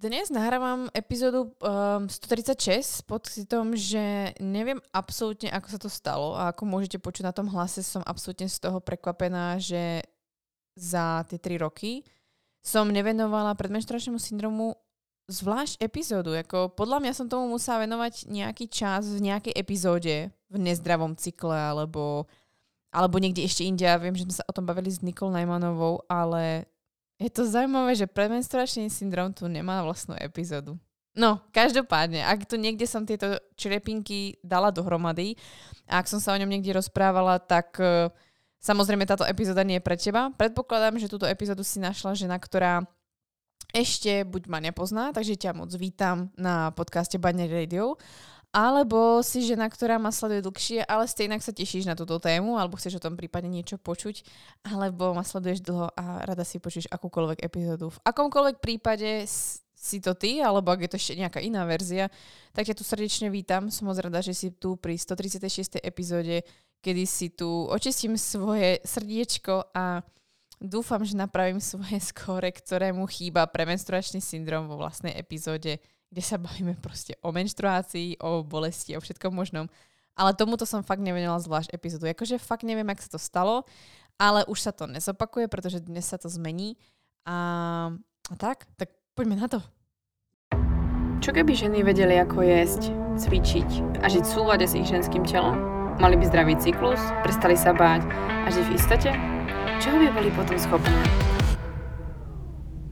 Dnes nahrávam epizódu 136 pod titulom, že neviem absolútne, ako sa to stalo a ako môžete počuť na tom hlase, som absolútne z toho prekvapená, že za tie 3 roky som nevenovala predmenštruačnému syndromu zvlášť epizódu. Ako, podľa mňa som tomu musela venovať nejaký čas v nejakej epizóde v nezdravom cykle alebo niekde ešte inde. Ja viem, že sme sa o tom bavili s Nicole Neimanovou, ale... Je to zaujímavé, že predmenštruačný syndrom tu nemá vlastnú epizódu. No, každopádne, ak tu niekde som tieto črepinky dala dohromady a ak som sa o ňom niekde rozprávala, tak samozrejme táto epizóda nie je pre teba. Predpokladám, že túto epizódu si našla žena, ktorá ešte buď ma nepozná, takže ťa moc vítam na podcaste Bane Radio, alebo si žena, ktorá ma sleduje dlhšie, ale stejnak sa tešíš na túto tému, alebo chceš o tom prípadne niečo počuť, alebo ma sleduješ dlho a rada si počuješ akúkoľvek epizódu. V akomkoľvek prípade si to ty, alebo ak je to ešte nejaká iná verzia, tak ja tu srdečne vítam. Som moc rada, že si tu pri 136. epizóde, kedy si tu očistím svoje srdiečko a dúfam, že napravím svoje skóre, ktorému chýba premenštruačný syndrom vo vlastnej epizóde, kde sa bavíme proste o menštruácii, o bolesti, o všetkom možnom. Ale tomuto som fakt nevenovala zvlášť epizódu. Akože fakt neviem, ako sa to stalo, ale už sa to nezopakuje, pretože dnes sa to zmení. Tak poďme na to. Čo keby ženy vedeli, ako jesť, cvičiť a žiť v súlade s ich ženským telom? Mali by zdravý cyklus, prestali sa báť a žiť v istote? Čoho by boli potom schopné?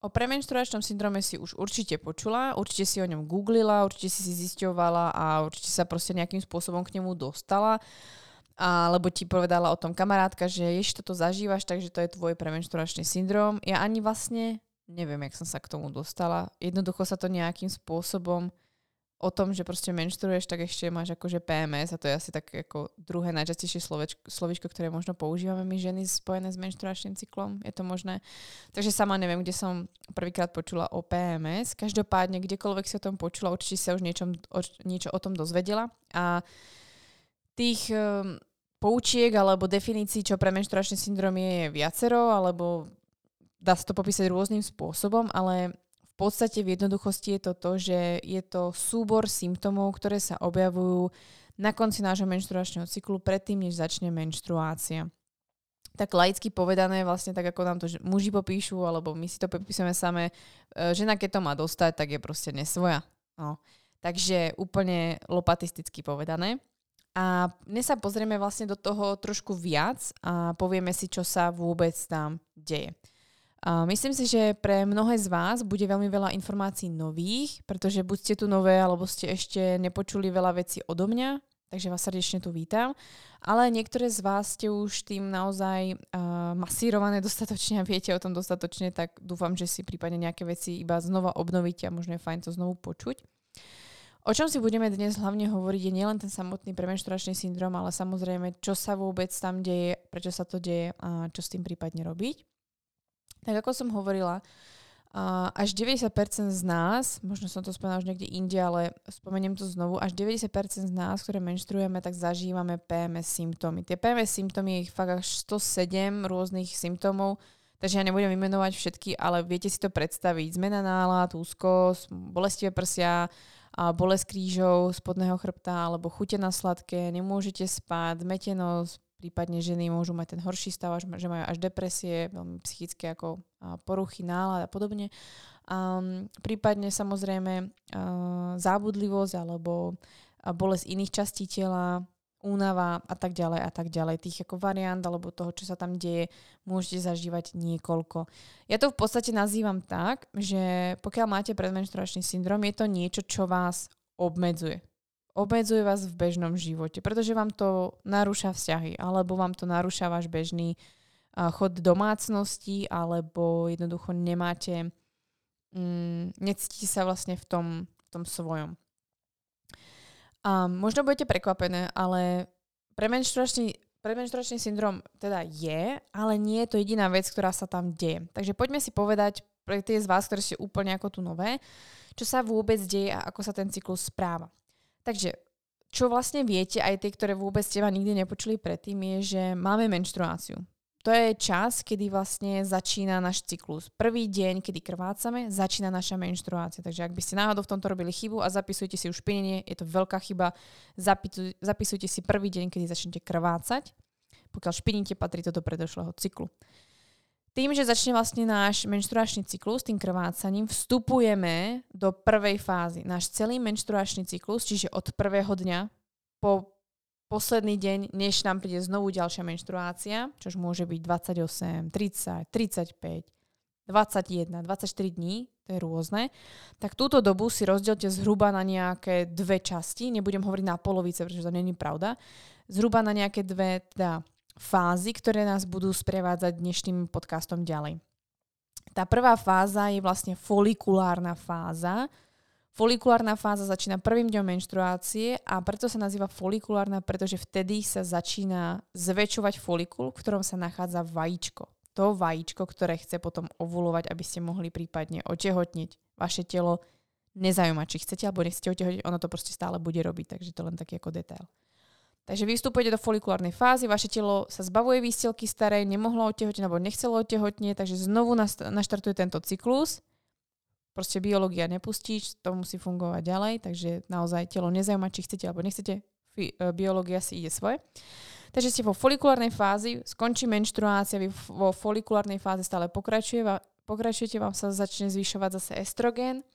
O premenštruačnom syndróme si už určite počula, určite si o ňom googlila, určite si zisťovala a určite sa proste nejakým spôsobom k nemu dostala. Alebo ti povedala o tom kamarátka, že ešte toto zažívaš, takže to je tvoj premenštruačný syndróm. Ja ani vlastne neviem, jak som sa k tomu dostala. Jednoducho sa to nejakým spôsobom o tom, že proste menštruješ, tak ešte máš akože PMS a to je asi tak ako druhé najčastejšie slovíčko, ktoré možno používame my ženy spojené s menštruačným cyklom. Je to možné? Takže sama neviem, kde som prvýkrát počula o PMS. Každopádne, kdekoľvek si o tom počula, určite sa už niečo o tom dozvedela. A tých poučiek alebo definícií, čo pre menštruačný syndrom je viacero, alebo dá sa to popísať rôznym spôsobom, ale... V podstate v jednoduchosti je to to, že je to súbor symptómov, ktoré sa objavujú na konci nášho menštruačného cyklu predtým, než začne menštruácia. Tak laicky povedané, vlastne tak ako nám to muži popíšu, alebo my si to popísujeme samé, žena keď to má dostať, tak je proste nesvoja. No. Takže úplne lopatisticky povedané. A dnes sa pozrieme vlastne do toho trošku viac a povieme si, čo sa vôbec tam deje. Myslím si, že pre mnohé z vás bude veľmi veľa informácií nových, pretože buď ste tu nové, alebo ste ešte nepočuli veľa vecí odo mňa, takže vás srdečne tu vítam. Ale niektoré z vás ste už tým naozaj masírované dostatočne a viete o tom dostatočne, tak dúfam, že si prípadne nejaké veci iba znova obnovíte a možno je fajn to znovu počuť. O čom si budeme dnes hlavne hovoriť je nielen ten samotný premenštruačný syndrom, ale samozrejme, čo sa vôbec tam deje, prečo sa to deje a čo s tým prípadne robiť. Tak ako som hovorila, až 90% z nás, možno som to spomenula už niekde inde, ale spomeniem to znovu, až 90% z nás, ktoré menštrujeme, tak zažívame PMS symptómy. Tie PMS symptómy je ich fakt až 107 rôznych symptómov, takže ja nebudem vymenovať všetky, ale viete si to predstaviť. Zmena nálad, úzkosť, bolestivé prsia, bolesť krížov, spodného chrbta alebo chute na sladké, nemôžete spať, zmetenosť, prípadne ženy môžu mať ten horší stav, že majú až depresie, veľmi psychické ako poruchy, nálad a podobne. Prípadne samozrejme zábudlivosť alebo bolesť iných častí tela, únava a tak ďalej. Tých ako variant alebo toho, čo sa tam deje, môžete zažívať niekoľko. Ja to v podstate nazývam tak, že pokiaľ máte predmenštruačný syndrom, je to niečo, čo vás obmedzuje. Obmedzuje vás v bežnom živote, pretože vám to narúša vzťahy alebo vám to narúša váš bežný chod domácnosti, alebo jednoducho nemáte, necítite sa vlastne v tom svojom. Možno budete prekvapené, ale premenštruačný syndrom teda je, ale nie je to jediná vec, ktorá sa tam deje. Takže poďme si povedať pre tie z vás, ktorí ste úplne ako tu nové, čo sa vôbec deje a ako sa ten cyklus správa. Takže čo vlastne viete, aj tie, ktoré vôbec teba nikdy nepočuli predtým, je, že máme menštruáciu. To je čas, kedy vlastne začína náš cyklus. Prvý deň, kedy krvácame, začína naša menštruácia. Takže ak by ste náhodou v tomto robili chybu a zapisujte si už špinenie, je to veľká chyba, zapisujte si prvý deň, kedy začnete krvácať. Pokiaľ špiníte, patrí to do predošlého cyklu. Tým, že začne vlastne náš menštruačný cyklus, tým krvácaním, vstupujeme do prvej fázy. Náš celý menštruačný cyklus, čiže od prvého dňa po posledný deň, než nám príde znovu ďalšia menštruácia, čož môže byť 28, 30, 35, 21, 24 dní, to je rôzne, tak túto dobu si rozdielte zhruba na nejaké dve časti, nebudem hovoriť na polovice, pretože to nie je pravda, zhruba na nejaké dve teda, fázy, ktoré nás budú sprevádzať dnešným podcastom ďalej. Tá prvá fáza je vlastne folikulárna fáza. Folikulárna fáza začína prvým dňom menštruácie a preto sa nazýva folikulárna, pretože vtedy sa začína zväčšovať folikul, v ktorom sa nachádza vajíčko. To vajíčko, ktoré chce potom ovulovať, aby ste mohli prípadne otehotniť. Vaše telo nezaujíma, či chcete alebo nechcete otehotniť, ono to proste stále bude robiť, takže to len taký ako detail. Takže vystupujete do folikulárnej fázy, vaše telo sa zbavuje výstielky starej, nemohlo otehotniť alebo nechcelo otehotniť, takže znovu naštartuje tento cyklus. Proste biológia nepustíš, to musí fungovať ďalej, takže naozaj telo nezaujíma, či chcete alebo nechcete, biológia si ide svoje. Takže ste vo folikulárnej fázi, skončí menštruácia, vy vo folikulárnej fáze stále pokračujete, vám sa začne zvyšovať zase estrogen,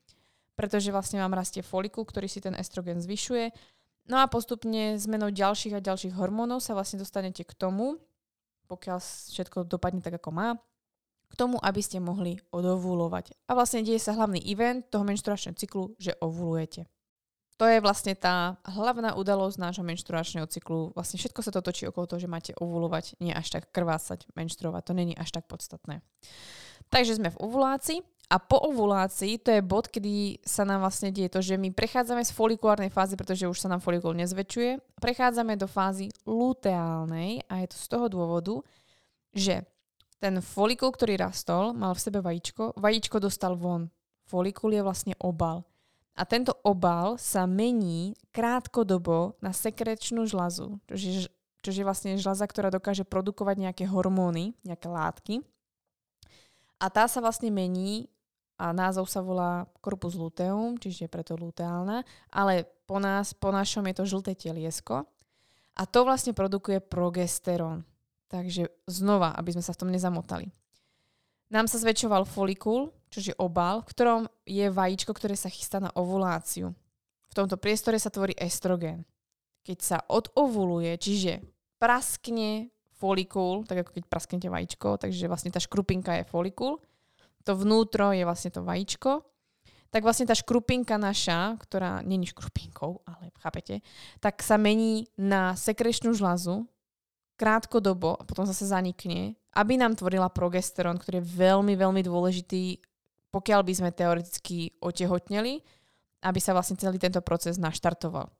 pretože vlastne vám rastie folikul, ktorý si ten estrogen zvyšuje. No a postupne zmenou ďalších a ďalších hormónov sa vlastne dostanete k tomu, pokiaľ všetko dopadne tak, ako má, k tomu, aby ste mohli odovulovať. A vlastne deje sa hlavný event toho menštruačného cyklu, že ovulujete. To je vlastne tá hlavná udalosť nášho menštruačného cyklu. Vlastne všetko sa to točí okolo toho, že máte ovulovať, nie až tak krvácať, menštruovať. To nie je až tak podstatné. Takže sme v ovulácii a po ovulácii to je bod, kedy sa nám vlastne deje to, že my prechádzame z folikulárnej fázy, pretože už sa nám folikul nezväčšuje. Prechádzame do fázy luteálnej a je to z toho dôvodu, že ten folikul, ktorý rastol, mal v sebe vajíčko. Vajíčko dostal von. Folikul je vlastne obal. A tento obal sa mení krátkodobo na sekrečnú žľazu, čo je vlastne žľaza, ktorá dokáže produkovať nejaké hormóny, nejaké látky. A tá sa vlastne mení a názov sa volá corpus luteum, čiže preto luteálna, ale po našom je to žlté teliesko. A to vlastne produkuje progesterón. Takže znova, aby sme sa v tom nezamotali. Nám sa zväčšoval folikul, čo je obal, v ktorom je vajíčko, ktoré sa chystá na ovuláciu. V tomto priestore sa tvorí estrogen. Keď sa odovuluje, čiže praskne folikul, tak ako keď prasknete vajíčko, takže vlastne tá škrupinka je folikul, to vnútro je vlastne to vajíčko, tak vlastne tá škrupinka naša, ktorá není škrupinkou, ale chápete, tak sa mení na sekrečnú žľazu, krátkodobo a potom zase zanikne, aby nám tvorila progesterón, ktorý je veľmi, veľmi dôležitý, pokiaľ by sme teoreticky otehotneli, aby sa vlastne celý tento proces naštartoval.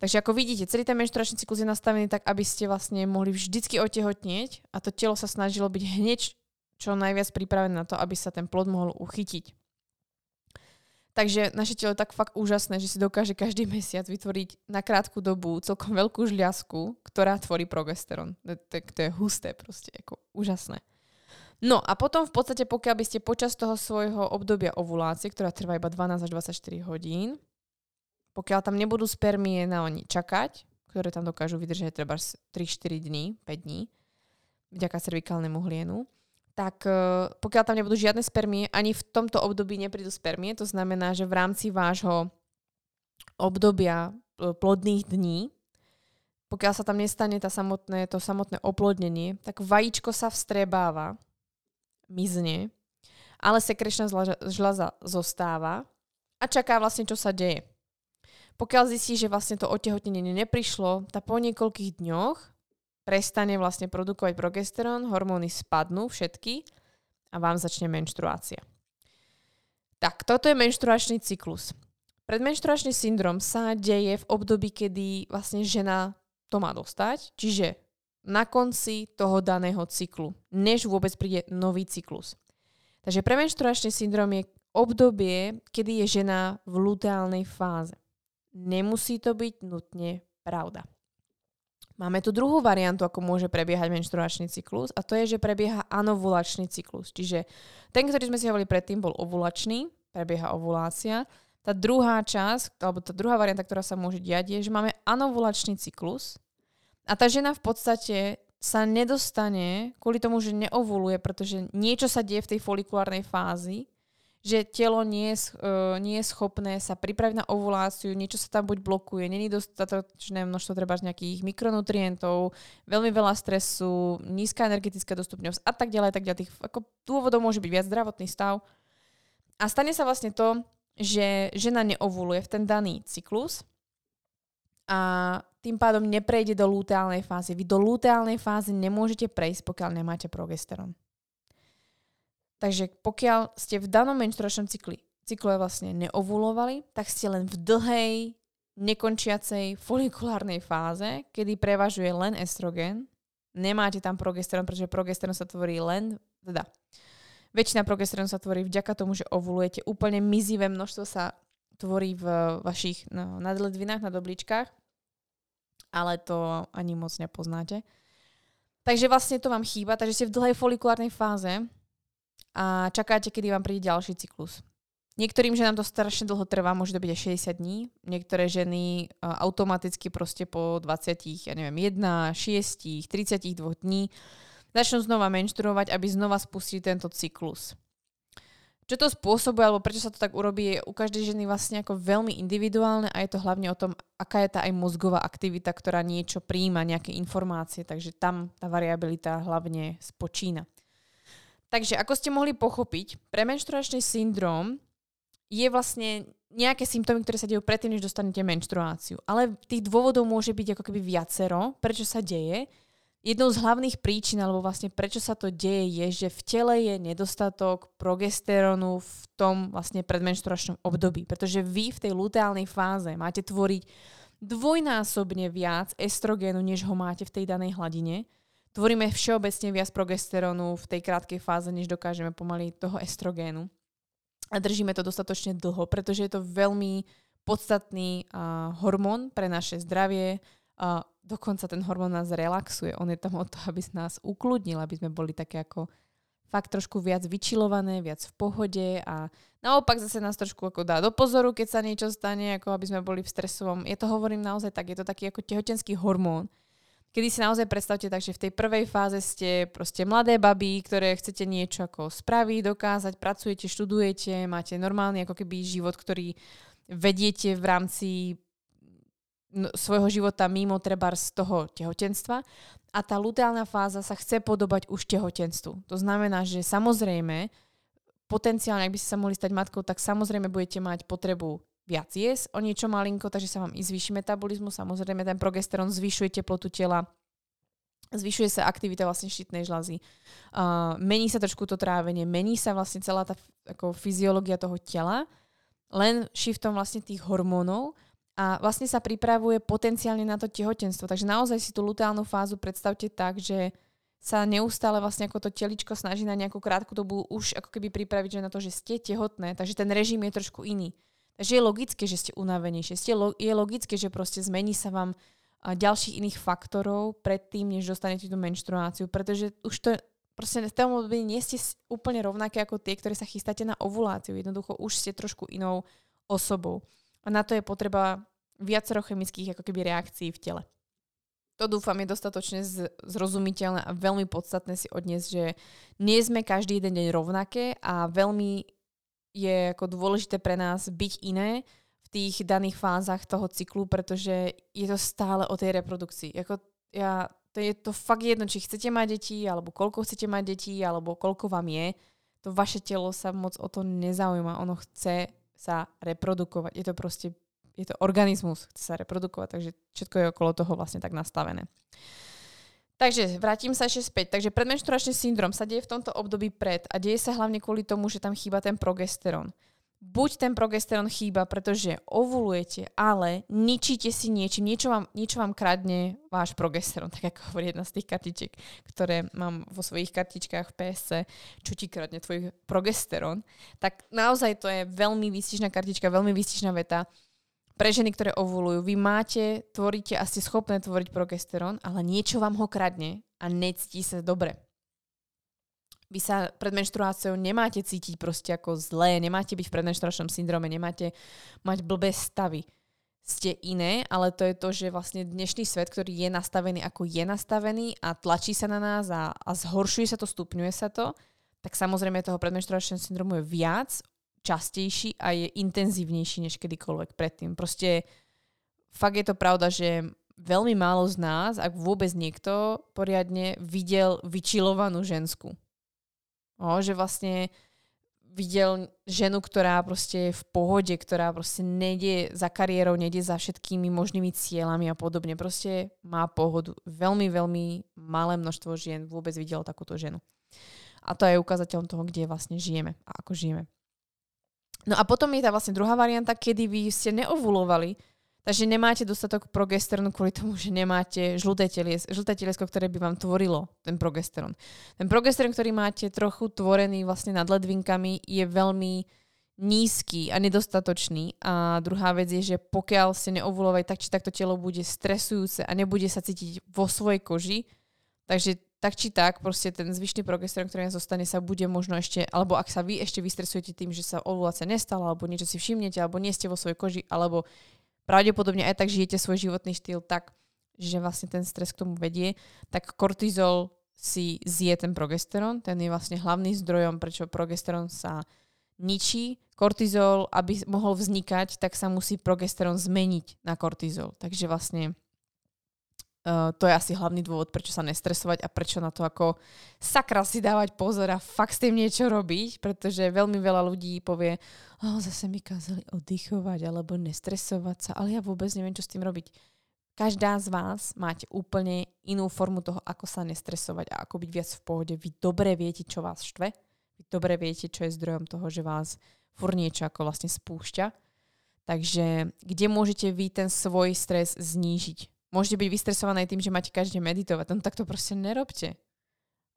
Takže ako vidíte, celý ten menštruačný cyklus je nastavený tak, aby ste vlastne mohli vždycky otehotnieť a to telo sa snažilo byť hneď čo najviac pripravené na to, aby sa ten plod mohol uchytiť. Takže naše telo je tak fakt úžasné, že si dokáže každý mesiac vytvoriť na krátku dobu celkom veľkú žliazku, ktorá tvorí progesterón. To je husté proste, ako úžasné. No a potom v podstate, pokiaľ by ste počas toho svojho obdobia ovulácie, ktorá trvá iba 12 až 24 hodín, pokiaľ tam nebudú spermie na oni čakať, ktoré tam dokážu vydržať treba 3-4 dní, 5 dní, vďaka cervikálnemu hlienu, tak pokiaľ tam nebudú žiadne spermie, ani v tomto období neprídu spermie. To znamená, že v rámci vášho obdobia plodných dní, pokiaľ sa tam nestane to samotné oplodnenie, tak vajíčko sa vstrebáva, mizne, ale sekrečná žľaza zostáva a čaká vlastne, čo sa deje. Pokiaľ zistí, že vlastne to otehotnenie neprišlo, tak po niekoľkých dňoch prestane vlastne produkovať progesterón, hormóny spadnú všetky a vám začne menštruácia. Tak, toto je menštruačný cyklus. Predmenštruačný syndrom sa deje v období, kedy vlastne žena to má dostať, čiže na konci toho daného cyklu, než vôbec príde nový cyklus. Takže premenštruačný syndrom je obdobie, kedy je žena v luteálnej fáze. Nemusí to byť nutne pravda. Máme tu druhú variantu, ako môže prebiehať menštruačný cyklus, a to je, že prebieha anovulačný cyklus. Čiže ten, ktorý sme si hovorili predtým, bol ovulačný, prebieha ovulácia. Tá druhá časť, alebo tá druhá varianta, ktorá sa môže diať, je, že máme anovulačný cyklus a tá žena v podstate sa nedostane kvôli tomu, že neovuluje, pretože niečo sa deje v tej folikulárnej fázi, že telo nie je schopné sa pripraviť na ovuláciu, niečo sa tam buď blokuje, není dostatočné množstvo treba z nejakých mikronutrientov, veľmi veľa stresu, nízka energetická dostupnosť a tak ďalej, tých ako dôvodov môže byť viac, zdravotný stav. A stane sa vlastne to, že žena neovuluje v ten daný cyklus a tým pádom neprejde do luteálnej fázy. Vy do luteálnej fázy nemôžete prejsť, pokiaľ nemáte progesterón. Takže pokiaľ ste v danom menštruačnom cykle vlastne neovulovali, tak ste len v dlhej, nekončiacej folikulárnej fáze, kedy prevažuje len estrogen. Nemáte tam progesterón, pretože progesterón sa tvorí väčšina progesterón sa tvorí vďaka tomu, že ovulujete. Úplne mizivé množstvo sa tvorí v vašich nadledvinách, na dobličkách, ale to ani moc nepoznáte. Takže vlastne to vám chýba, takže ste v dlhej folikulárnej fáze a čakáte, kedy vám príde ďalší cyklus. Niektorým ženám to strašne dlho trvá, môže to byť aj 60 dní. Niektoré ženy automaticky proste po 1, 6, 32 dní začnú znova menštruovať, aby znova spustili tento cyklus. Čo to spôsobuje, alebo prečo sa to tak urobí, je u každej ženy vlastne ako veľmi individuálne a je to hlavne o tom, aká je tá aj mozgová aktivita, ktorá niečo prijíma, nejaké informácie, takže tam tá variabilita hlavne spočína. Takže, ako ste mohli pochopiť, premenštruačný syndrom je vlastne nejaké symptómy, ktoré sa dejú predtým, než dostanete menštruáciu. Ale tých dôvodov môže byť ako keby viacero, prečo sa deje. Jednou z hlavných príčin, alebo vlastne prečo sa to deje, je, že v tele je nedostatok progesteronu v tom vlastne predmenštruačnom období. Pretože vy v tej luteálnej fáze máte tvoriť dvojnásobne viac estrogénu, než ho máte v tej danej hladine. Tvoríme všeobecne viac progesteronu v tej krátkej fáze, než dokážeme pomaly toho estrogénu. A držíme to dostatočne dlho, pretože je to veľmi podstatný hormón pre naše zdravie. Dokonca ten hormón nás relaxuje. On je tam od toho, aby nás ukludnil, aby sme boli také ako fakt trošku viac vyčilované, viac v pohode a naopak zase nás trošku ako dá do pozoru, keď sa niečo stane, ako aby sme boli v stresovom. Ja to hovorím naozaj tak, je to taký ako tehotenský hormón. Kedy si naozaj predstavte tak, že v tej prvej fáze ste proste mladé baby, ktoré chcete niečo ako spraviť, dokázať, pracujete, študujete, máte normálny ako keby život, ktorý vediete v rámci svojho života mimo treba z toho tehotenstva. A tá luteálna fáza sa chce podobať už tehotenstvu. To znamená, že samozrejme, potenciálne, ak by ste sa mohli stať matkou, tak samozrejme budete mať potrebu viac jesť, o niečo malinko, takže sa vám i zvýši metabolizmus, samozrejme ten progesterón zvyšuje teplotu tela, zvyšuje sa aktivita vlastne štítnej žľazy, mení sa trošku to trávenie, mení sa vlastne celá tá ako fyziológia toho tela, len shiftom vlastne tých hormónov a vlastne sa pripravuje potenciálne na to tehotenstvo. Takže naozaj si tú luteálnu fázu predstavte tak, že sa neustále vlastne ako to teličko snaží na nejakú krátku dobu už ako keby pripraviť, že na to, že ste tehotné, takže ten režim je trošku iný. Takže je logické, že ste unavenejšie. Je logické, že proste zmení sa vám ďalších iných faktorov predtým, než dostanete tú menštruáciu, pretože už to proste v tom období nie ste úplne rovnaké ako tie, ktoré sa chystáte na ovuláciu. Jednoducho už ste trošku inou osobou. A na to je potreba viacero chemických ako keby reakcií v tele. To dúfam je dostatočne zrozumiteľné a veľmi podstatné si odniesť, že nie sme každý jeden deň rovnaké a veľmi je ako dôležité pre nás byť iné v tých daných fázach toho cyklu, pretože je to stále o tej reprodukcii. To je to fakt jedno, či chcete mať deti, alebo koľko chcete mať deti, alebo koľko vám je. To vaše telo sa moc o to nezaujíma. Ono chce sa reprodukovať. Je to organizmus, chce sa reprodukovať, takže všetko je okolo toho vlastne tak nastavené. Takže vrátim sa ešte späť. Takže predmenštruačný syndrom sa deje v tomto období pred a deje sa hlavne kvôli tomu, že tam chýba ten progesterón. Buď ten progesterón chýba, pretože ovulujete, ale ničíte si niečím, niečo vám kradne váš progesterón, tak ako hovorí jedna z tých kartičiek, ktoré mám vo svojich kartičkách v PSE, čo ti kradne tvoj progesterón. Tak naozaj to je veľmi výstižná kartička, veľmi výstižná veta. Pre ženy, ktoré ovulujú, vy máte, tvoríte a ste schopné tvoriť progesterón, ale niečo vám ho kradne a necíti sa dobre. Vy sa pred menštruáciou nemáte cítiť proste ako zlé, nemáte byť v predmenštruačnom syndróme, nemáte mať blbé stavy. Ste iné, ale to je to, že vlastne dnešný svet, ktorý je nastavený ako je nastavený a tlačí sa na nás a zhoršuje sa to, stupňuje sa to, tak samozrejme toho predmenštruačného syndrómu je viac, častejší a je intenzívnejší než kedykoľvek predtým. Proste fakt je to pravda, že veľmi málo z nás, ak vôbec niekto poriadne videl vyčilovanú ženskú. Že vlastne videl ženu, ktorá proste je v pohode, ktorá proste nejde za kariérou, nejde za všetkými možnými cieľami a podobne. Proste má pohodu. Veľmi, veľmi malé množstvo žien vôbec videlo takúto ženu. A to je ukazateľom toho, kde vlastne žijeme a ako žijeme. No a potom je tá vlastne druhá varianta, kedy vy ste neovulovali, takže nemáte dostatok progesteronu kvôli tomu, že nemáte žlté teliesko, ktoré by vám tvorilo ten progesteron. Ten progesteron, ktorý máte trochu tvorený vlastne nad ledvinkami, je veľmi nízky a nedostatočný. A druhá vec je, že pokiaľ ste neovulovali, tak či takto telo bude stresujúce a nebude sa cítiť vo svojej koži. Takže tak či tak, proste ten zvyšný progesteron, ktorý zostane, sa bude možno ešte, alebo ak sa vy ešte vystresujete tým, že sa ovulácia nestala, alebo niečo si všimnete, alebo nie ste vo svojej koži, alebo pravdepodobne aj tak žijete svoj životný štýl tak, že vlastne ten stres k tomu vedie, tak kortizol si zje ten progesterón, ten je vlastne hlavným zdrojom, prečo progesterón sa ničí. Kortizol, aby mohol vznikať, tak sa musí progesterón zmeniť na kortizol. Takže vlastne to je asi hlavný dôvod, prečo sa nestresovať a prečo na to ako sakra si dávať pozor a fakt s tým niečo robiť, pretože veľmi veľa ľudí povie, zase mi kázali oddychovať alebo nestresovať sa, ale ja vôbec neviem, čo s tým robiť. Každá z vás máte úplne inú formu toho, ako sa nestresovať a ako byť viac v pohode. Vy dobre viete, čo vás štve. Vy dobre viete, čo je zdrojom toho, že vás furt niečo ako vlastne spúšťa. Takže kde môžete vy ten svoj stres znížiť? Môžete byť vystresované tým, že máte každý meditovať. No tak to proste nerobte.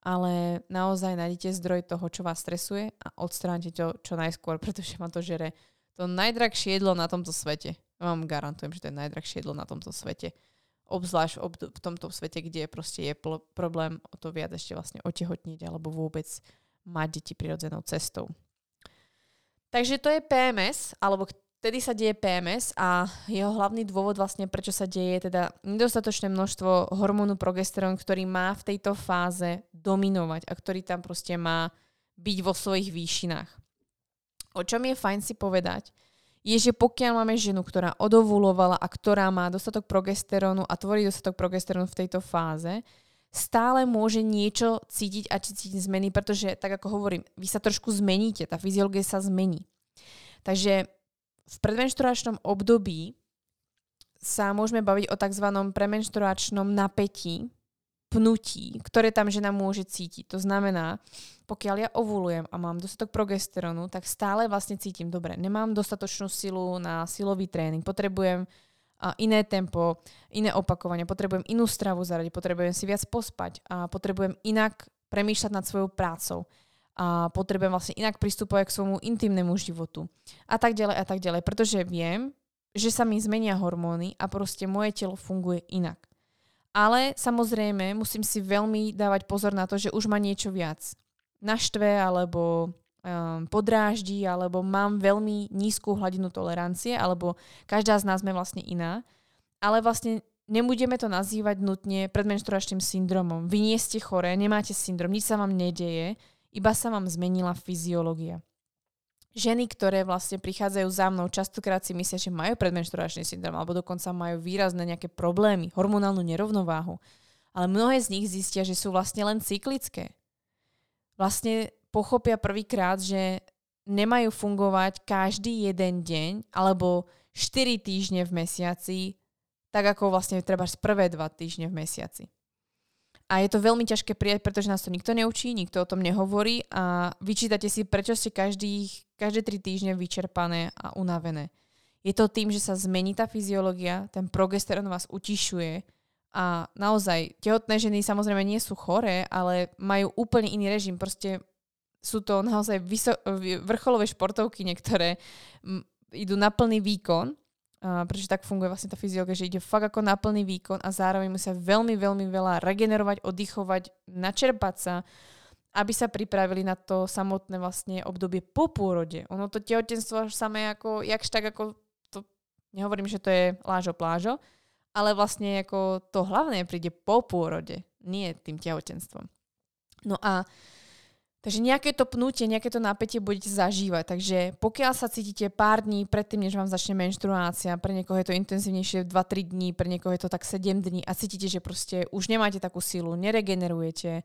Ale naozaj nájdete zdroj toho, čo vás stresuje a odstránite to čo najskôr, pretože ma to žere. To najdrahšie jedlo na tomto svete. Ja vám garantujem, že to je najdrahšie jedlo na tomto svete. Obzvlášť v tomto svete, kde proste je problém o to viac ešte vlastne otehotniť alebo vôbec mať deti prirodzenou cestou. Takže to je PMS, alebo vtedy sa deje PMS a jeho hlavný dôvod vlastne, prečo sa deje, teda nedostatočné množstvo hormónu progesterón, ktorý má v tejto fáze dominovať a ktorý tam proste má byť vo svojich výšinách. O čom je fajn si povedať, je, že pokiaľ máme ženu, ktorá odovulovala a ktorá má dostatok progesterónu a tvorí dostatok progesterónu v tejto fáze, stále môže niečo cítiť a cítiť zmeny, pretože, tak ako hovorím, vy sa trošku zmeníte, tá fyziológia sa zmení. Takže v predmenštruačnom období sa môžeme baviť o tzv. Premenštruačnom napätí, pnutí, ktoré tam žena môže cítiť. To znamená, pokiaľ ja ovulujem a mám dostatok progesteronu, tak stále vlastne cítim, dobre, nemám dostatočnú silu na silový tréning, potrebujem iné tempo, iné opakovanie, potrebujem inú stravu zaradiť, potrebujem si viac pospať a potrebujem inak premýšľať nad svojou prácou. A potrebujem vlastne inak pristupovať k svojmu intimnému životu a tak ďalej, pretože viem, že sa mi zmenia hormóny a proste moje telo funguje inak. Ale samozrejme musím si veľmi dávať pozor na to, že už ma niečo viac naštve alebo podráždi, alebo mám veľmi nízku hladinu tolerancie, alebo každá z nás sme vlastne iná, ale vlastne nebudeme to nazývať nutne predmenštruačným syndromom. Vy nie ste choré, nemáte syndrom, nič sa vám nedeje, iba sa vám zmenila fyziológia. Ženy, ktoré vlastne prichádzajú za mnou, častokrát si myslia, že majú predmenštruačný syndrom alebo dokonca majú výrazné nejaké problémy, hormonálnu nerovnováhu. Ale mnohé z nich zistia, že sú vlastne len cyklické. Vlastne pochopia prvýkrát, že nemajú fungovať každý jeden deň alebo 4 týždne v mesiaci, tak ako vlastne treba z prvé 2 týždne v mesiaci. A je to veľmi ťažké prijať, pretože nás to nikto neučí, nikto o tom nehovorí a vyčítate si, prečo ste každé 3 týždne vyčerpané a unavené. Je to tým, že sa zmení tá fyziológia, ten progesterón vás utišuje a naozaj tehotné ženy samozrejme nie sú choré, ale majú úplne iný režim. Proste sú to naozaj vrcholové športovky niektoré, idú na plný výkon, pretože tak funguje vlastne tá fyziológia, že ide fakt ako na plný výkon a zároveň musia veľmi, veľmi veľa regenerovať, oddychovať, načerpať sa, aby sa pripravili na to samotné vlastne obdobie po pôrode. Ono to tehotenstvo samé ako, jakž tak ako to, nehovorím, že to je lážo-plážo, ale vlastne ako to hlavné príde po pôrode, nie tým tehotenstvom. No a takže nejaké to pnutie, nejaké to napätie budete zažívať. Takže pokiaľ sa cítite pár dní predtým, než vám začne menštruácia, pre niekoho je to intenzívnejšie 2-3 dní, pre niekoho je to tak 7 dní a cítite, že proste už nemáte takú silu, neregenerujete,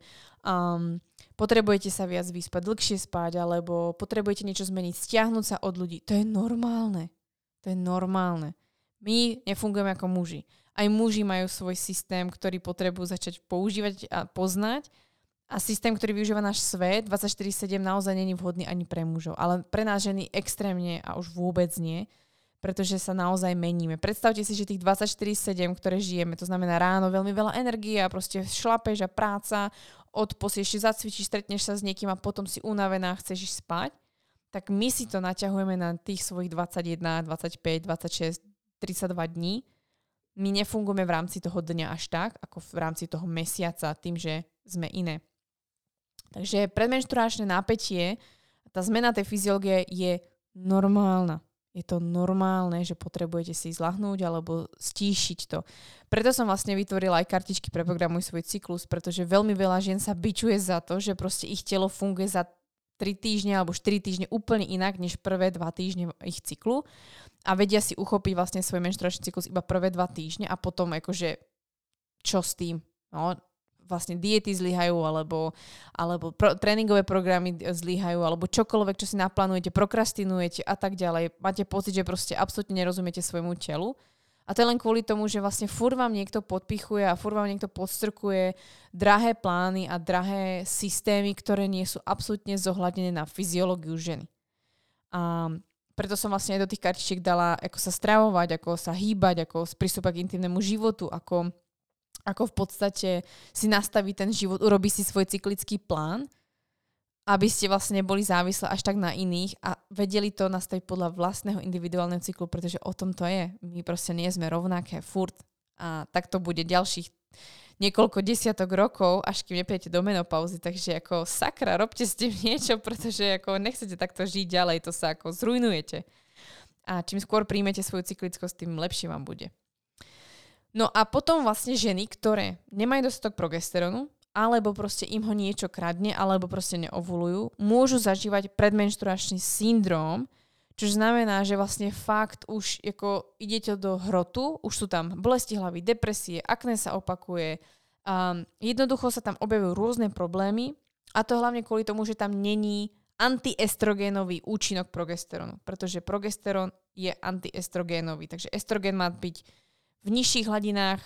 potrebujete sa viac vyspať, dlhšie spať, alebo potrebujete niečo zmeniť, stiahnuť sa od ľudí. To je normálne. To je normálne. My nefungujeme ako muži. Aj muži majú svoj systém, ktorý potrebujú začať používať a poznať. A systém, ktorý využíva náš svet, 24/7 naozaj není vhodný ani pre mužov. Ale pre nás ženy extrémne a už vôbec nie, pretože sa naozaj meníme. Predstavte si, že tých 24/7, ktoré žijeme, to znamená ráno veľmi veľa energie a proste šlapeš a práca, odposieš si, zacvičíš, stretneš sa s niekým a potom si unavená, chceš ísť spať, tak my si to naťahujeme na tých svojich 21, 25, 26, 32 dní. My nefungujeme v rámci toho dňa až tak, ako v rámci toho mesiaca, tým, že sme iné. Takže predmenštruačné napätie, tá zmena tej fyziológie je normálna. Je to normálne, že potrebujete si zľahnúť alebo stíšiť to. Preto som vlastne vytvorila aj kartičky Preprogramuj svoj cyklus, pretože veľmi veľa žien sa bičuje za to, že proste ich telo funguje za 3 týždne alebo 4 týždne úplne inak než prvé 2 týždne ich cyklu a vedia si uchopiť vlastne svoj menštruačný cyklus iba prvé 2 týždne a potom akože čo s tým? No, vlastne diety zlyhajú, alebo tréningové programy zlyhajú, alebo čokoľvek, čo si naplánujete, prokrastinujete a tak ďalej. Máte pocit, že proste absolútne nerozumiete svojmu telu. A to len kvôli tomu, že vlastne furt vám niekto podpichuje a furt vám niekto podstrkuje drahé plány a drahé systémy, ktoré nie sú absolútne zohľadené na fyziológiu ženy. A preto som vlastne aj do tých kartičiek dala, ako sa stravovať, ako sa hýbať, ako pristúpať k intimnému životu, ako v podstate si nastaviť ten život, urobiť si svoj cyklický plán, aby ste vlastne neboli závislí až tak na iných a vedeli to nastaviť podľa vlastného individuálneho cyklu, pretože o tom to je. My proste nie sme rovnaké, furt. A tak to bude ďalších niekoľko desiatok rokov, až kým nepríjete do menopauzy, takže ako sakra, robte s tým niečo, pretože ako nechcete takto žiť ďalej, to sa ako zrujnujete. A čím skôr príjmete svoju cyklickosť, tým lepšie vám bude. No a potom vlastne ženy, ktoré nemajú dostatok progesteronu, alebo proste im ho niečo kradne, alebo proste neovulujú, môžu zažívať predmenštruačný syndróm, čo znamená, že vlastne fakt už ako idete do hrotu, už sú tam bolesti hlavy, depresie, akné sa opakuje, jednoducho sa tam objavujú rôzne problémy a to hlavne kvôli tomu, že tam není antiestrogénový účinok progesteronu, pretože progesterón je antiestrogénový, takže estrogén má byť v nižších hladinách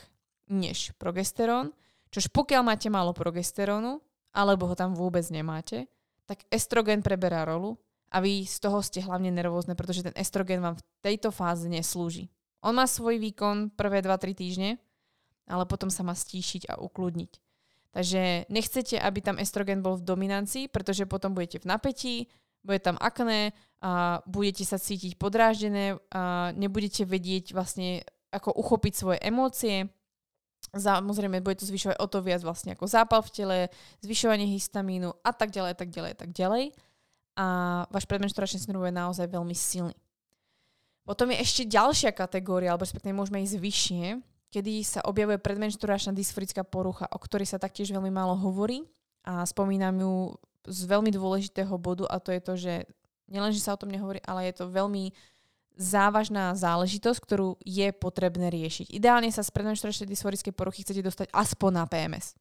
než progesterón, čož pokiaľ máte málo progesterónu, alebo ho tam vôbec nemáte, tak estrogen preberá rolu a vy z toho ste hlavne nervózne, pretože ten estrogen vám v tejto fáze neslúži. On má svoj výkon prvé 2-3 týždne, ale potom sa má stíšiť a ukludniť. Takže nechcete, aby tam estrogen bol v dominancii, pretože potom budete v napätí, bude tam akné, a budete sa cítiť podráždené, a nebudete vedieť vlastne ako uchopiť svoje emócie. Samozrejme, bude to zvyšovať o to viac vlastne ako zápal v tele, zvyšovanie histamínu a tak ďalej, tak ďalej, tak ďalej. A váš predmenštruačný syndróm je naozaj veľmi silný. Potom je ešte ďalšia kategória, alebo respektíve môžeme ísť vyššie, kedy sa objavuje predmenštruačná dysforická porucha, o ktorej sa taktiež veľmi málo hovorí a spomínam ju z veľmi dôležitého bodu a to je to, že nielenže sa o tom nehovorí, ale je to veľmi závažná záležitosť, ktorú je potrebné riešiť. Ideálne sa z predmenštruačnej dysforickej poruchy chcete dostať aspoň na PMS.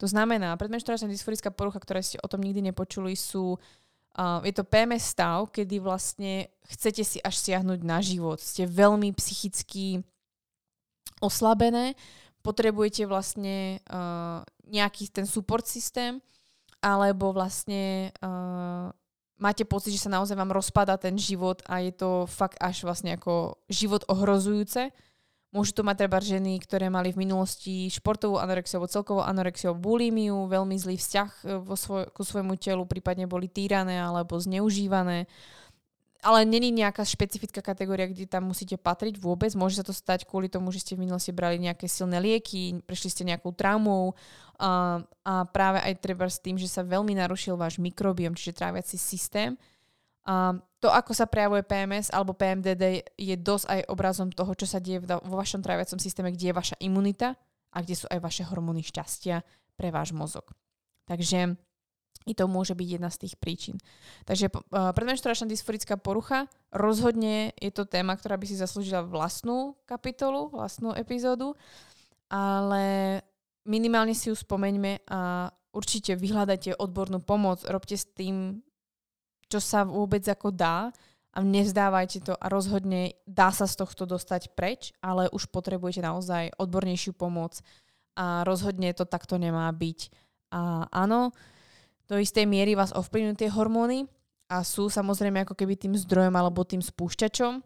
To znamená, predmenštruačná dysforická porucha, ktoré ste o tom nikdy nepočuli, je to PMS stav, kedy vlastne chcete si až siahnuť na život. Ste veľmi psychicky oslabené, potrebujete vlastne nejaký ten support systém, alebo vlastne máte pocit, že sa naozaj vám rozpadá ten život a je to fakt až vlastne ako život ohrozujúce. Môžu to mať treba ženy, ktoré mali v minulosti športovú anorexiu alebo celkovú anorexiu, bulímiu, veľmi zlý vzťah ku svojmu telu, prípadne boli týrané alebo zneužívané. Ale není nejaká špecifická kategória, kde tam musíte patriť vôbec. Môže sa to stať kvôli tomu, že ste v minulosti brali nejaké silné lieky, prešli ste nejakou traumou a práve aj treba s tým, že sa veľmi narušil váš mikrobióm, čiže tráviaci systém. A to, ako sa prejavuje PMS alebo PMDD, je dosť aj obrazom toho, čo sa deje vo vašom tráviacom systéme, kde je vaša imunita a kde sú aj vaše hormóny šťastia pre váš mozog. Takže i to môže byť jedna z tých príčin. Takže predmenštruačná dysforická porucha, rozhodne je to téma, ktorá by si zaslúžila vlastnú kapitolu, vlastnú epizódu, ale minimálne si ju spomeňme a určite vyhľadajte odbornú pomoc, robte s tým, čo sa vôbec ako dá a nevzdávajte to a rozhodne dá sa z tohto dostať preč, ale už potrebujete naozaj odbornejšiu pomoc a rozhodne to takto nemá byť. A áno, do istej miery vás ovplyvňujú tie hormóny a sú samozrejme ako keby tým zdrojom alebo tým spúšťačom,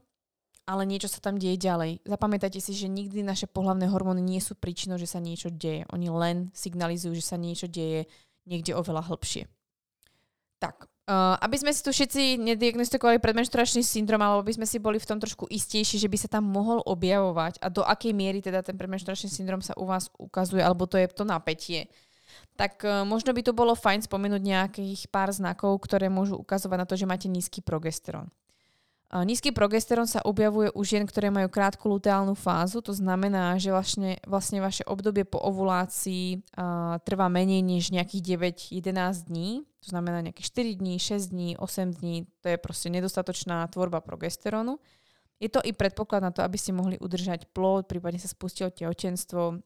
ale niečo sa tam deje ďalej. Zapamätajte si, že nikdy naše pohlavné hormóny nie sú príčinou, že sa niečo deje. Oni len signalizujú, že sa niečo deje niekde oveľa hlbšie. Tak, aby sme si tu všetci nediagnostikovali predmenštruačný syndrom, alebo aby sme si boli v tom trošku istejší, že by sa tam mohol objavovať a do akej miery teda ten predmenštruačný syndrom sa u vás ukazuje, alebo to je to napätie, tak možno by to bolo fajn spomenúť nejakých pár znakov, ktoré môžu ukazovať na to, že máte nízky progesterón. Nízky progesterón sa objavuje u žien, ktoré majú krátku luteálnu fázu, to znamená, že vlastne vaše obdobie po ovulácii trvá menej než nejakých 9-11 dní, to znamená nejakých 4 dní, 6 dní, 8 dní, to je proste nedostatočná tvorba progesterónu. Je to i predpoklad na to, aby ste mohli udržať plod, prípadne sa spustilo tehotenstvo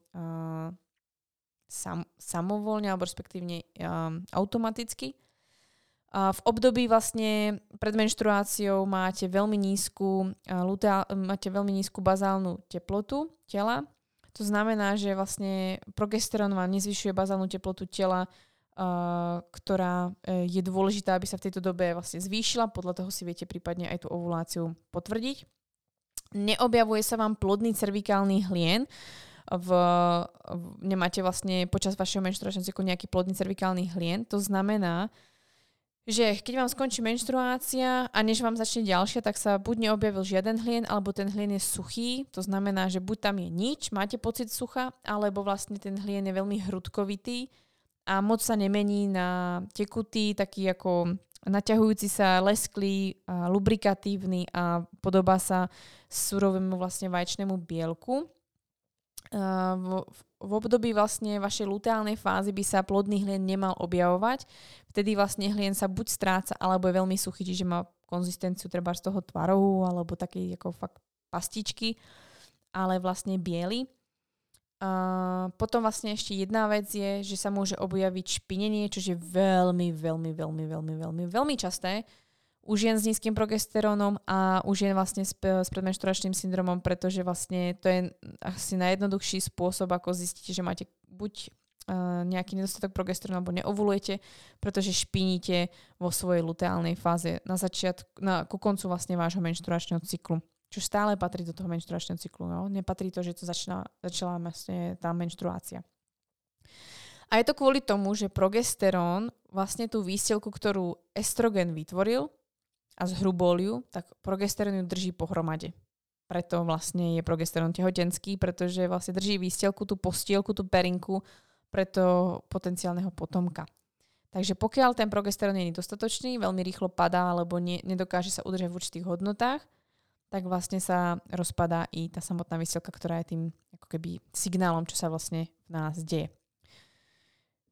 samovoľne alebo respektívne automaticky. V období vlastne pred menštruáciou máte veľmi nízku bazálnu teplotu tela. To znamená, že vlastne progesterón vám nezvyšuje bazálnu teplotu tela, ktorá je dôležitá, aby sa v tejto dobe vlastne zvýšila. Podľa toho si viete prípadne aj tú ovuláciu potvrdiť. Neobjavuje sa vám plodný cervikálny hlien, nemáte vlastne počas vašeho menštruačného cyklu nejaký plodný cervikálny hlien. To znamená, že keď vám skončí menštruácia a než vám začne ďalšia, tak sa buď neobjavil žiaden hlien, alebo ten hlien je suchý. To znamená, že buď tam je nič, máte pocit sucha, alebo vlastne ten hlien je veľmi hrudkovitý a moc sa nemení na tekutý, taký ako naťahujúci sa, lesklý, lubrikatívny a podobá sa surovému vlastne vaječnému bielku. V období vlastne vašej luteálnej fázy by sa plodný hlien nemal objavovať. Vtedy vlastne hlien sa buď stráca, alebo je veľmi suchý, čiže má konzistenciu treba z toho tvarohu, alebo také ako fakt pastičky, ale vlastne biely. Potom vlastne ešte jedna vec je, že sa môže objaviť špinenie, čo je veľmi, veľmi, veľmi, veľmi, veľmi, veľmi časté u žien s nízkym progesterónom a u žien vlastne s predmenštruačným syndromom, pretože vlastne to je asi najjednoduchší spôsob, ako zistíte, že máte buď nejaký nedostatok progesterónu, alebo neovulujete, pretože špiníte vo svojej luteálnej fáze ku koncu vlastne vášho menštruačného cyklu. Čo stále patrí do toho menštruačného cyklu. No? Nepatrí to, že to začala vlastne tá menštruácia. A je to kvôli tomu, že progesterón vlastne tú výstielku, ktorú estrogen vytvoril, a zhrubol ju, tak progesterón ju drží pohromade. Preto vlastne je progesterón tehotenský, pretože vlastne drží výstielku, tú postielku, tú perinku preto potenciálneho potomka. Takže pokiaľ ten progesterón je nedostatočný, veľmi rýchlo padá alebo nedokáže sa udržať v určitých hodnotách, tak vlastne sa rozpadá i tá samotná výstielka, ktorá je tým ako keby signálom, čo sa vlastne v nás deje.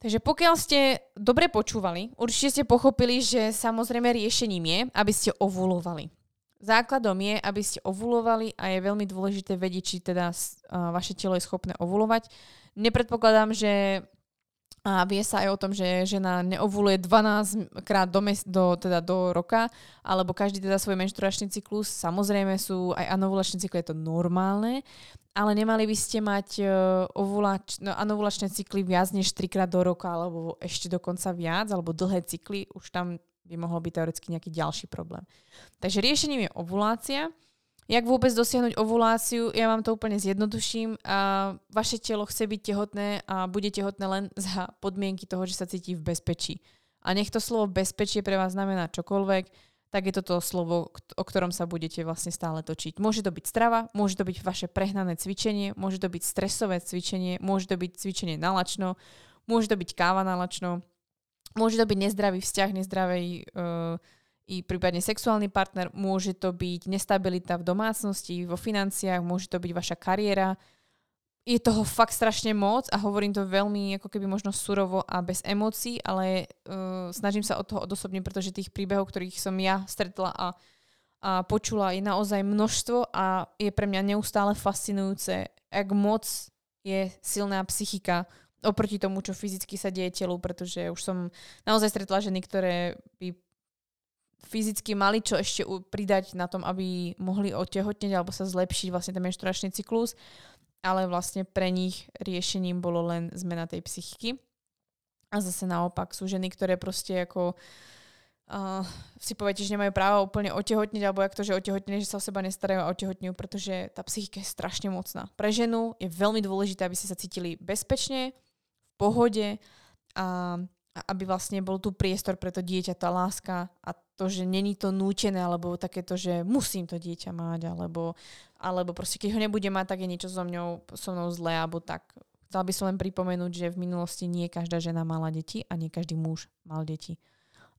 Takže pokiaľ ste dobre počúvali, určite ste pochopili, že samozrejme riešením je, aby ste ovulovali. Základom je, aby ste ovulovali a je veľmi dôležité vedieť, či teda vaše telo je schopné ovulovať. Nepredpokladám, že A vie sa aj o tom, že žena neovuluje 12 krát do roka, alebo každý teda svoj menštruačný cyklus. Samozrejme sú aj anovulačné cykly, je to normálne, ale nemali by ste mať anovulačné cykly viac než 3 krát do roka, alebo ešte dokonca viac, alebo dlhé cykly, už tam by mohol byť teoreticky nejaký ďalší problém. Takže riešením je ovulácia. Jak vôbec dosiahnuť ovuláciu? Ja vám to úplne zjednoduším. Vaše telo chce byť tehotné a bude tehotné len za podmienky toho, že sa cíti v bezpečí. A nech to slovo bezpečie pre vás znamená čokoľvek, tak je toto slovo, o ktorom sa budete vlastne stále točiť. Môže to byť strava, môže to byť vaše prehnané cvičenie, môže to byť stresové cvičenie, môže to byť cvičenie na lačno, môže to byť káva na lačno, môže to byť nezdravý vzťah, i prípadne sexuálny partner, môže to byť nestabilita v domácnosti, vo financiách, môže to byť vaša kariéra. Je toho fakt strašne moc a hovorím to veľmi ako keby možno surovo a bez emócií, ale snažím sa od toho odosobniť, pretože tých príbehov, ktorých som ja stretla a počula, je naozaj množstvo a je pre mňa neustále fascinujúce, jak moc je silná psychika oproti tomu, čo fyzicky sa deje telu, pretože už som naozaj stretla ženy, ktoré by fyzicky mali čo ešte pridať na tom, aby mohli otehotneť alebo sa zlepšiť vlastne ten menštruačný cyklus, ale vlastne pre nich riešením bolo len zmena tej psychiky. A zase naopak sú ženy, ktoré proste ako si poviete, že nemajú právo úplne otehotneť alebo jak to, že otehotneť, že sa o seba nestarajú a otehotňujú, pretože tá psychika je strašne mocná. Pre ženu je veľmi dôležité, aby ste sa cítili bezpečne, v pohode a aby vlastne bol tu priestor pre to dieťa, tá láska a to, že není to nútené, alebo takéto, že musím to dieťa mať, alebo proste keď ho nebude mať, tak je niečo so mnou zlé, alebo tak. Chcela by som len pripomenúť, že v minulosti nie každá žena mala deti a nie každý muž mal deti.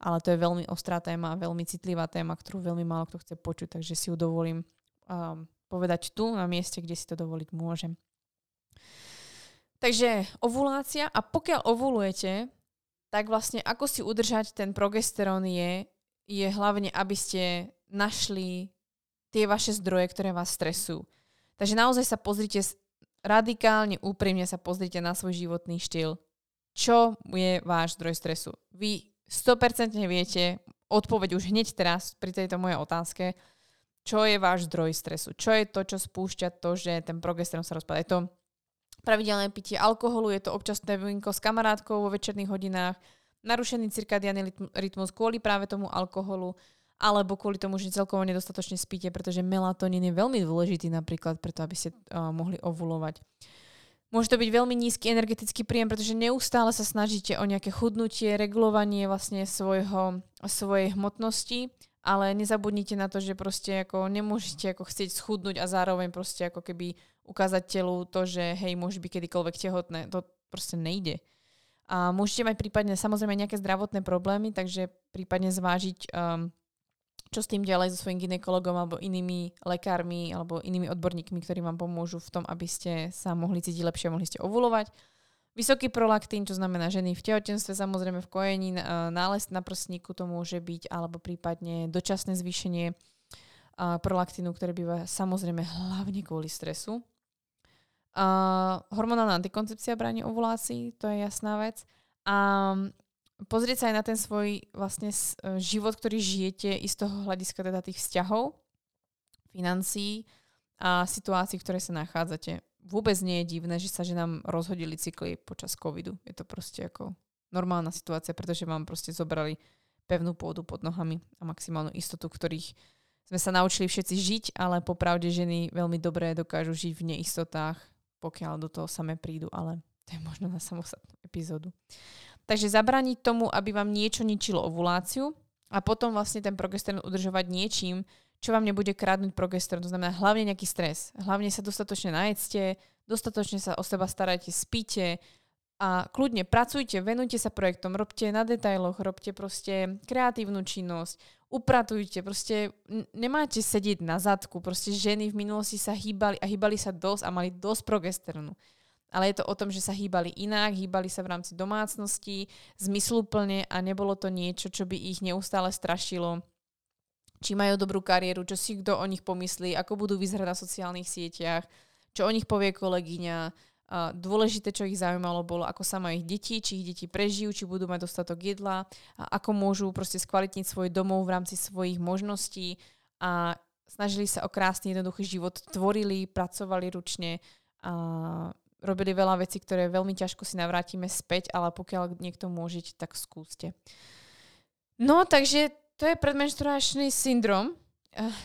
Ale to je veľmi ostrá téma, veľmi citlivá téma, ktorú veľmi málo kto chce počuť, takže si ju dovolím povedať tu, na mieste, kde si to dovoliť môžem. Takže ovulácia, a pokiaľ ovulujete, tak vlastne ako si udržať ten progesterón je hlavne, aby ste našli tie vaše zdroje, ktoré vás stresujú. Takže naozaj sa pozrite, radikálne, úprimne sa pozrite na svoj životný štýl. Čo je váš zdroj stresu? Vy 100% viete odpoveď už hneď teraz pri tejto mojej otázke, čo je váš zdroj stresu? Čo je to, čo spúšťa to, že ten progesterón sa rozpadá? Je to pravidelné pitie alkoholu, je to občasné vinko s kamarátkou vo večerných hodinách, narušený cirkadiánny rytmus kvôli práve tomu alkoholu alebo kvôli tomu, že celkovo nedostatočne spíte, pretože melatonín je veľmi dôležitý napríklad preto, aby ste mohli ovulovať. Môže to byť veľmi nízky energetický príjem, pretože neustále sa snažíte o nejaké chudnutie, regulovanie vlastne svojej hmotnosti, ale nezabudnite na to, že proste ako nemôžete ako chcieť schudnúť a zároveň proste ako keby ukázať telu to, že hej, môže byť kedykoľvek tehotné. To proste nejde. A môžete mať prípadne samozrejme nejaké zdravotné problémy, takže prípadne zvážiť, čo s tým ďalej so svojím gynekologom alebo inými lekármi alebo inými odborníkmi, ktorí vám pomôžu v tom, aby ste sa mohli cítiť lepšie, mohli ste ovulovať. Vysoký prolaktín, čo znamená ženy v tehotenstve, samozrejme v kojení, nález na prsníku to môže byť, alebo prípadne dočasné zvýšenie prolaktínu, ktoré býva samozrejme hlavne kvôli stresu. Hormonálna antikoncepcia bráni ovulácii, to je jasná vec. A pozrieť sa aj na ten svoj vlastne život, ktorý žijete i z toho hľadiska teda tých vzťahov, financií a situácií, v ktorej sa nachádzate. Vôbec nie je divné, že sa ženám rozhodili cykly počas covidu. Je to proste ako normálna situácia, pretože vám proste zobrali pevnú pôdu pod nohami a maximálnu istotu, ktorých sme sa naučili všetci žiť, ale popravde ženy veľmi dobre dokážu žiť v neistotách, pokiaľ do toho samé prídu, ale to je možno na samostatnú epizódu. Takže zabrániť tomu, aby vám niečo ničilo ovuláciu a potom vlastne ten progesterón udržovať niečím, čo vám nebude kradnúť progesterón. To znamená hlavne nejaký stres. Hlavne sa dostatočne najedzte, dostatočne sa o seba starajte, spíte a kľudne pracujte, venujte sa projektom, robte na detailoch, robte proste kreatívnu činnosť, upratujte, proste nemáte sedieť na zadku. Proste ženy v minulosti sa hýbali a hýbali sa dosť a mali dosť progesteronu. Ale je to o tom, že sa hýbali inak, hýbali sa v rámci domácnosti, zmysluplne a nebolo to niečo, čo by ich neustále strašilo. Či majú dobrú kariéru, čo si kto o nich pomyslí, ako budú vyzerať na sociálnych sieťach, čo o nich povie kolegyňa, Dôležité, čo ich zaujímalo, bolo, ako sa majú ich deti, či ich deti prežijú, či budú mať dostatok jedla, a ako môžu proste skvalitniť svoj domov v rámci svojich možností, a snažili sa o krásny, jednoduchý život, tvorili, pracovali ručne a robili veľa vecí, ktoré veľmi ťažko si navrátime späť, ale pokiaľ niekto môžete, tak skúste. No, takže to je predmenštruačný syndrom.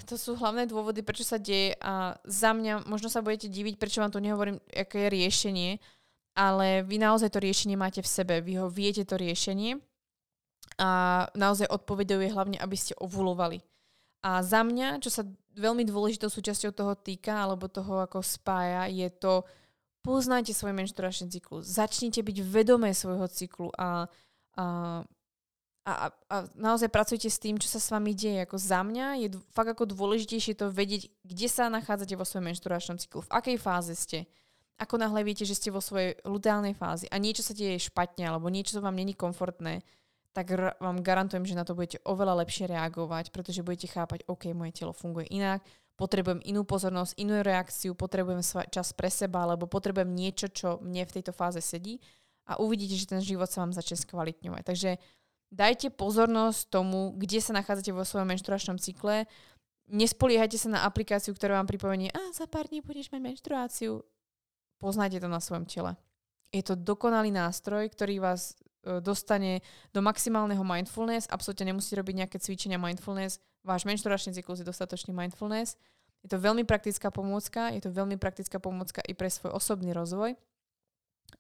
To sú hlavné dôvody, prečo sa deje, a za mňa, možno sa budete diviť, prečo vám tu nehovorím, aké je riešenie, ale vy naozaj to riešenie máte v sebe, vy ho viete, to riešenie, a naozaj odpovedou je hlavne, aby ste ovulovali. A za mňa, čo sa veľmi dôležitou súčasťou toho týka, alebo toho ako spája, je to, poznajte svoj menštruačný cyklus, začnite byť vedomé svojho cyklu a naozaj pracujte s tým, čo sa s vami deje. Ako za mňa je fakt ako dôležitejšie to vedieť, kde sa nachádzate vo svojom menštruačnom cyklu, v akej fáze ste. Ako náhle viete, že ste vo svojej luteálnej fázi a niečo sa deje špatne alebo niečo vám není komfortné, tak vám garantujem, že na to budete oveľa lepšie reagovať, pretože budete chápať, OK, moje telo funguje inak, potrebujem inú pozornosť, inú reakciu, potrebujem čas pre seba, alebo potrebujem niečo, čo mne v tejto fáze sedí, a uvidíte, že ten život sa vám začne skvalitňovať. Takže dajte pozornosť tomu, kde sa nachádzate vo svojom menštruačnom cykle. Nespoliehajte sa na aplikáciu, ktorá vám pripomenie, za pár dní budeš mať menštruáciu. Poznajte to na svojom tele. Je to dokonalý nástroj, ktorý vás dostane do maximálneho mindfulness. Absolutne nemusíte robiť nejaké cvičenia mindfulness. Váš menštruačný cyklus je dostatočný mindfulness. Je to veľmi praktická pomôcka. Je to veľmi praktická pomôcka i pre svoj osobný rozvoj.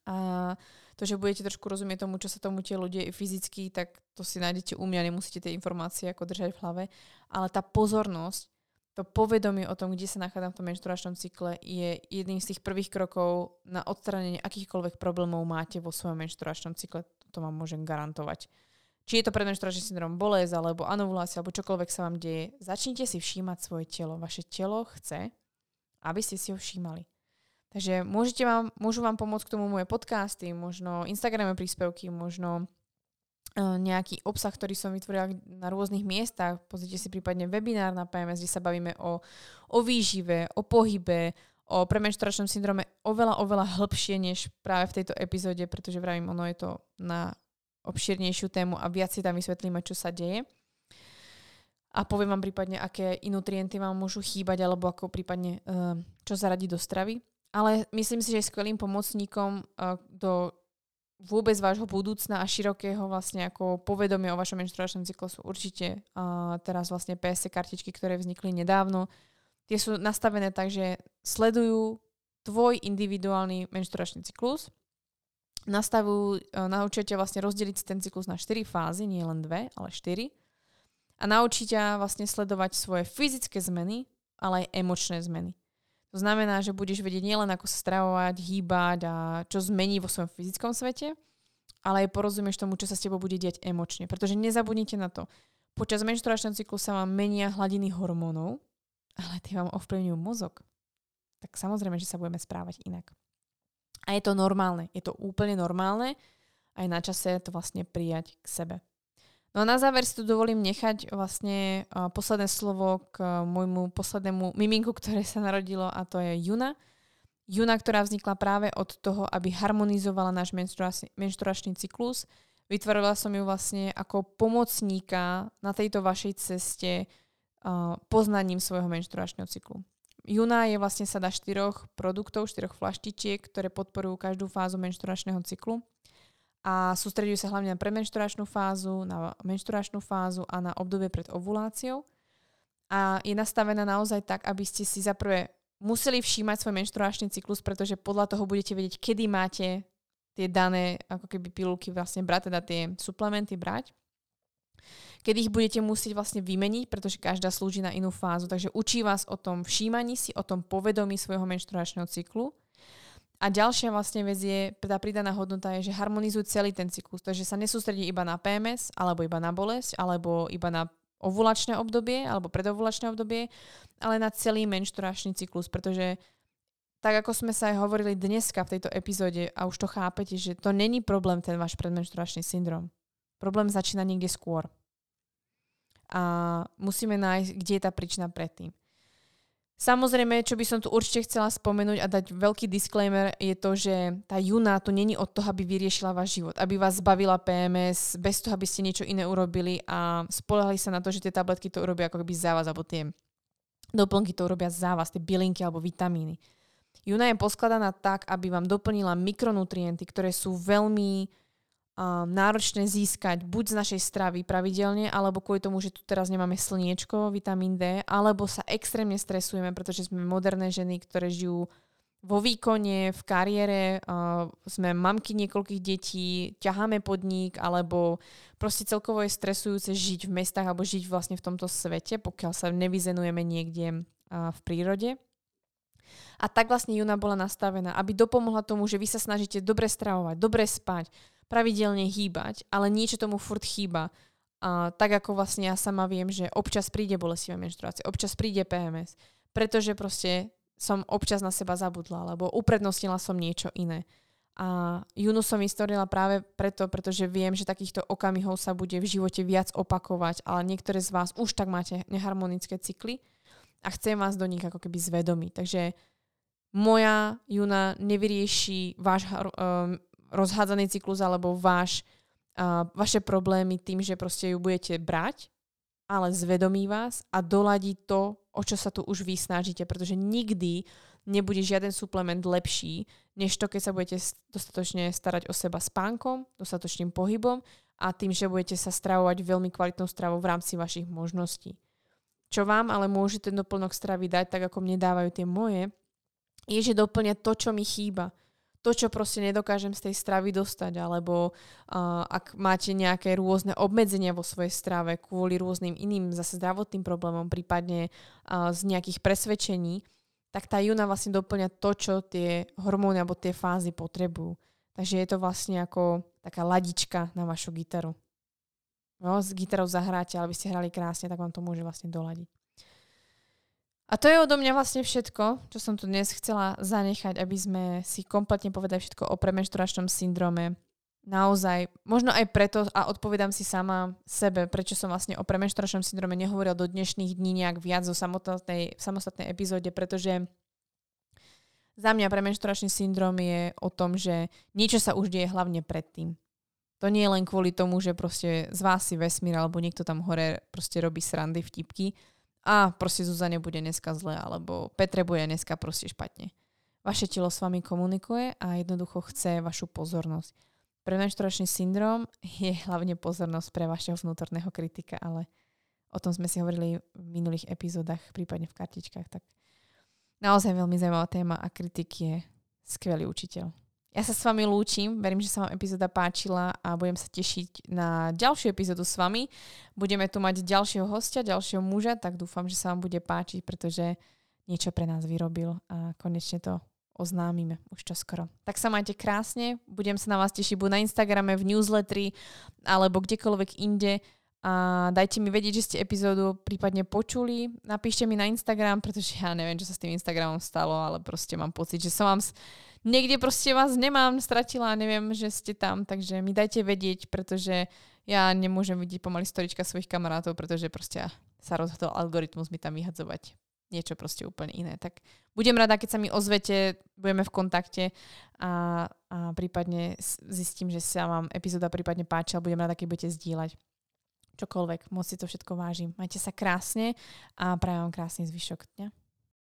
A to, že budete trošku rozumieť tomu, čo sa tomu telu deje fyzicky, tak to si nájdete u mňa, nemusíte tie informácie ako držať v hlave, ale tá pozornosť, to povedomie o tom, kde sa nachádzam v tom menštruačnom cykle, je jedným z tých prvých krokov na odstránenie akýchkoľvek problémov máte vo svojom menštruačnom cykle, to vám môžem garantovať. Či je to predmenštruačný syndrom, bolesť, alebo anovulácia, alebo čokoľvek sa vám deje, začnite si všímať svoje telo. Vaše telo chce, aby ste si ho všímali. Takže môžu vám pomôcť k tomu moje podcasty, možno Instagramové príspevky, možno nejaký obsah, ktorý som vytvorila na rôznych miestach. Pozrite si prípadne webinár na PMS, kde sa bavíme o výžive, o pohybe, o premenštruačnom syndrome oveľa hĺbšie než práve v tejto epizóde, pretože vravím, ono je to na obširnejšiu tému a viac si tam vysvetlíme, čo sa deje. A poviem vám prípadne, aké nutrienty vám môžu chýbať, alebo ako prípadne čo zaradiť do stravy. Ale myslím si, že je skvelým pomocníkom do vôbec vášho budúcna a širokého vlastne ako povedomia o vašom menštruačnom cykle sú určite teraz vlastne PSE kartičky, ktoré vznikli nedávno. Tie sú nastavené tak, že sledujú tvoj individuálny menštruačný cyklus. Naučia ťa vlastne rozdeliť ten cyklus na 4 fázy, nie len 2, ale 4. A naučí ťa vlastne sledovať svoje fyzické zmeny, ale aj emočné zmeny. To znamená, že budeš vedieť nielen ako sa stravovať, hýbať a čo zmení vo svojom fyzickom svete, ale aj porozumieš tomu, čo sa s tebou bude diať emočne. Pretože nezabudnite na to. Počas menštruačného cyklu sa vám menia hladiny hormónov, ale tie vám ovplyvňujú mozog. Tak samozrejme, že sa budeme správať inak. A je to normálne. Je to úplne normálne. Aj na čase to vlastne prijať k sebe. No a na záver si tu dovolím nechať vlastne posledné slovo k môjmu poslednému miminku, ktoré sa narodilo, a to je Juna. Juna, ktorá vznikla práve od toho, aby harmonizovala náš menštruačný cyklus. Vytvorila som ju vlastne ako pomocníka na tejto vašej ceste poznaním svojho menštruačného cyklu. Juna je vlastne sada 4 produktov, 4 flaštičiek, ktoré podporujú každú fázu menštruačného cyklu. A sústredujú sa hlavne na premenštruačnú fázu, na menštruačnú fázu a na obdobie pred ovuláciou. A je nastavená naozaj tak, aby ste si zaprvé museli všímať svoj menštruačný cyklus, pretože podľa toho budete vedieť, kedy máte tie dané ako keby pilulky vlastne brať, teda tie suplementy brať. Kedy ich budete musieť vlastne vymeniť, pretože každá slúži na inú fázu. Takže učí vás o tom všímaní si, o tom povedomí svojho menštruačného cyklu. A ďalšia vlastne vec je, tá pridaná hodnota je, že harmonizujú celý ten cyklus. Takže sa nesústredí iba na PMS, alebo iba na bolesť, alebo iba na ovulačné obdobie, alebo predovulačné obdobie, ale na celý menštruačný cyklus. Pretože tak, ako sme sa aj hovorili dneska v tejto epizóde, a už to chápete, že to není problém ten váš predmenštruačný syndrom. Problém začína niekde skôr. A musíme nájsť, kde je tá príčina predtým. Samozrejme, čo by som tu určite chcela spomenúť a dať veľký disclaimer, je to, že tá Juna tu není od toho, aby vyriešila váš život, aby vás zbavila PMS, bez toho, aby ste niečo iné urobili a spoliehali sa na to, že tie tabletky to urobia ako keby za vás, alebo tie doplnky to urobia za vás, tie bylinky alebo vitamíny. Juna je poskladaná tak, aby vám doplnila mikronutrienty, ktoré sú veľmi náročné získať buď z našej stravy pravidelne, alebo kvôli tomu, že tu teraz nemáme slniečko, vitamín D, alebo sa extrémne stresujeme, pretože sme moderné ženy, ktoré žijú vo výkone, v kariére, sme mamky niekoľkých detí, ťaháme podnik, alebo proste celkovo je stresujúce žiť v mestách alebo žiť vlastne v tomto svete, pokiaľ sa nevyzenujeme niekde v prírode. A tak vlastne Juna bola nastavená, aby dopomohla tomu, že vy sa snažíte dobre stravovať, dobre spať, pravidelne hýbať, ale niečo tomu furt chýba. A tak ako vlastne ja sama viem, že občas príde bolestivá menštruácia, občas príde PMS, pretože proste som občas na seba zabudla, alebo uprednostnila som niečo iné. A Junu som vystorila práve preto, pretože viem, že takýchto okamihov sa bude v živote viac opakovať, ale niektoré z vás už tak máte neharmonické cykly a chcem vás do nich ako keby zvedomiť. Takže moja Juna nevyrieši váš rozhádzaný cyklus alebo vaše problémy tým, že proste ju budete brať, ale zvedomí vás a doladí to, o čo sa tu už vy snažíte, pretože nikdy nebude žiaden suplement lepší, než to, keď sa budete dostatočne starať o seba spánkom, dostatočným pohybom a tým, že budete sa stravovať veľmi kvalitnou stravou v rámci vašich možností. Čo vám ale môže ten doplnok stravy dať, tak ako mne dávajú tie moje, je, že doplňa to, čo mi chýba. To, čo proste nedokážem z tej stravy dostať, alebo ak máte nejaké rôzne obmedzenia vo svojej strave kvôli rôznym iným zase zdravotným problémom, prípadne z nejakých presvedčení, tak tá Juna vlastne doplňa to, čo tie hormóny alebo tie fázy potrebujú. Takže je to vlastne ako taká ladička na vašu gitaru. No, s gitarou zahráte, ale by ste hrali krásne, tak vám to môže vlastne doladiť. A to je odo mňa vlastne všetko, čo som tu dnes chcela zanechať, aby sme si kompletne povedali všetko o premenšturačnom syndróme. Naozaj, možno aj preto, a odpovedám si sama sebe, prečo som vlastne o premenšturačnom syndróme nehovorila do dnešných dní nejak viac o samostatnej epizóde, pretože za mňa premenšturačný syndróm je o tom, že niečo sa už deje hlavne predtým. To nie je len kvôli tomu, že proste z vás si vesmír alebo niekto tam hore proste robí srandy, vtipky, a proste Zuzane bude dneska zle, alebo Petre bude dneska proste špatne. Vaše telo s vami komunikuje a jednoducho chce vašu pozornosť. Premenšturačný syndróm je hlavne pozornosť pre vašeho vnútorného kritika, ale o tom sme si hovorili v minulých epizódach, prípadne v kartičkách. Tak naozaj veľmi zaujímavá téma a kritik je skvelý učiteľ. Ja sa s vami lúčim, verím, že sa vám epizóda páčila a budem sa tešiť na ďalšiu epizódu s vami. Budeme tu mať ďalšieho hostia, ďalšieho muža, tak dúfam, že sa vám bude páčiť, pretože niečo pre nás vyrobil a konečne to oznámime už čoskoro. Tak sa majte krásne, budem sa na vás tešiť buď na Instagrame, v newsletteri alebo kdekoľvek inde a dajte mi vedieť, že ste epizódu prípadne počuli, napíšte mi na Instagram, pretože ja neviem, čo sa s tým Instagramom stalo, ale proste mám pocit, že som vám... Niekde proste vás nemám, stratila a neviem, že ste tam, takže mi dajte vedieť, pretože ja nemôžem vidieť pomaly storička svojich kamarátov, pretože proste sa rozhodol algoritmus mi tam vyhadzovať niečo proste úplne iné. Tak budem rada, keď sa mi ozvete, budeme v kontakte a prípadne zistím, že sa vám epizóda prípadne páčila, budem rada, keď budete zdieľať čokoľvek. Moc si to všetko vážim. Majte sa krásne a prajem vám krásny zvyšok dňa.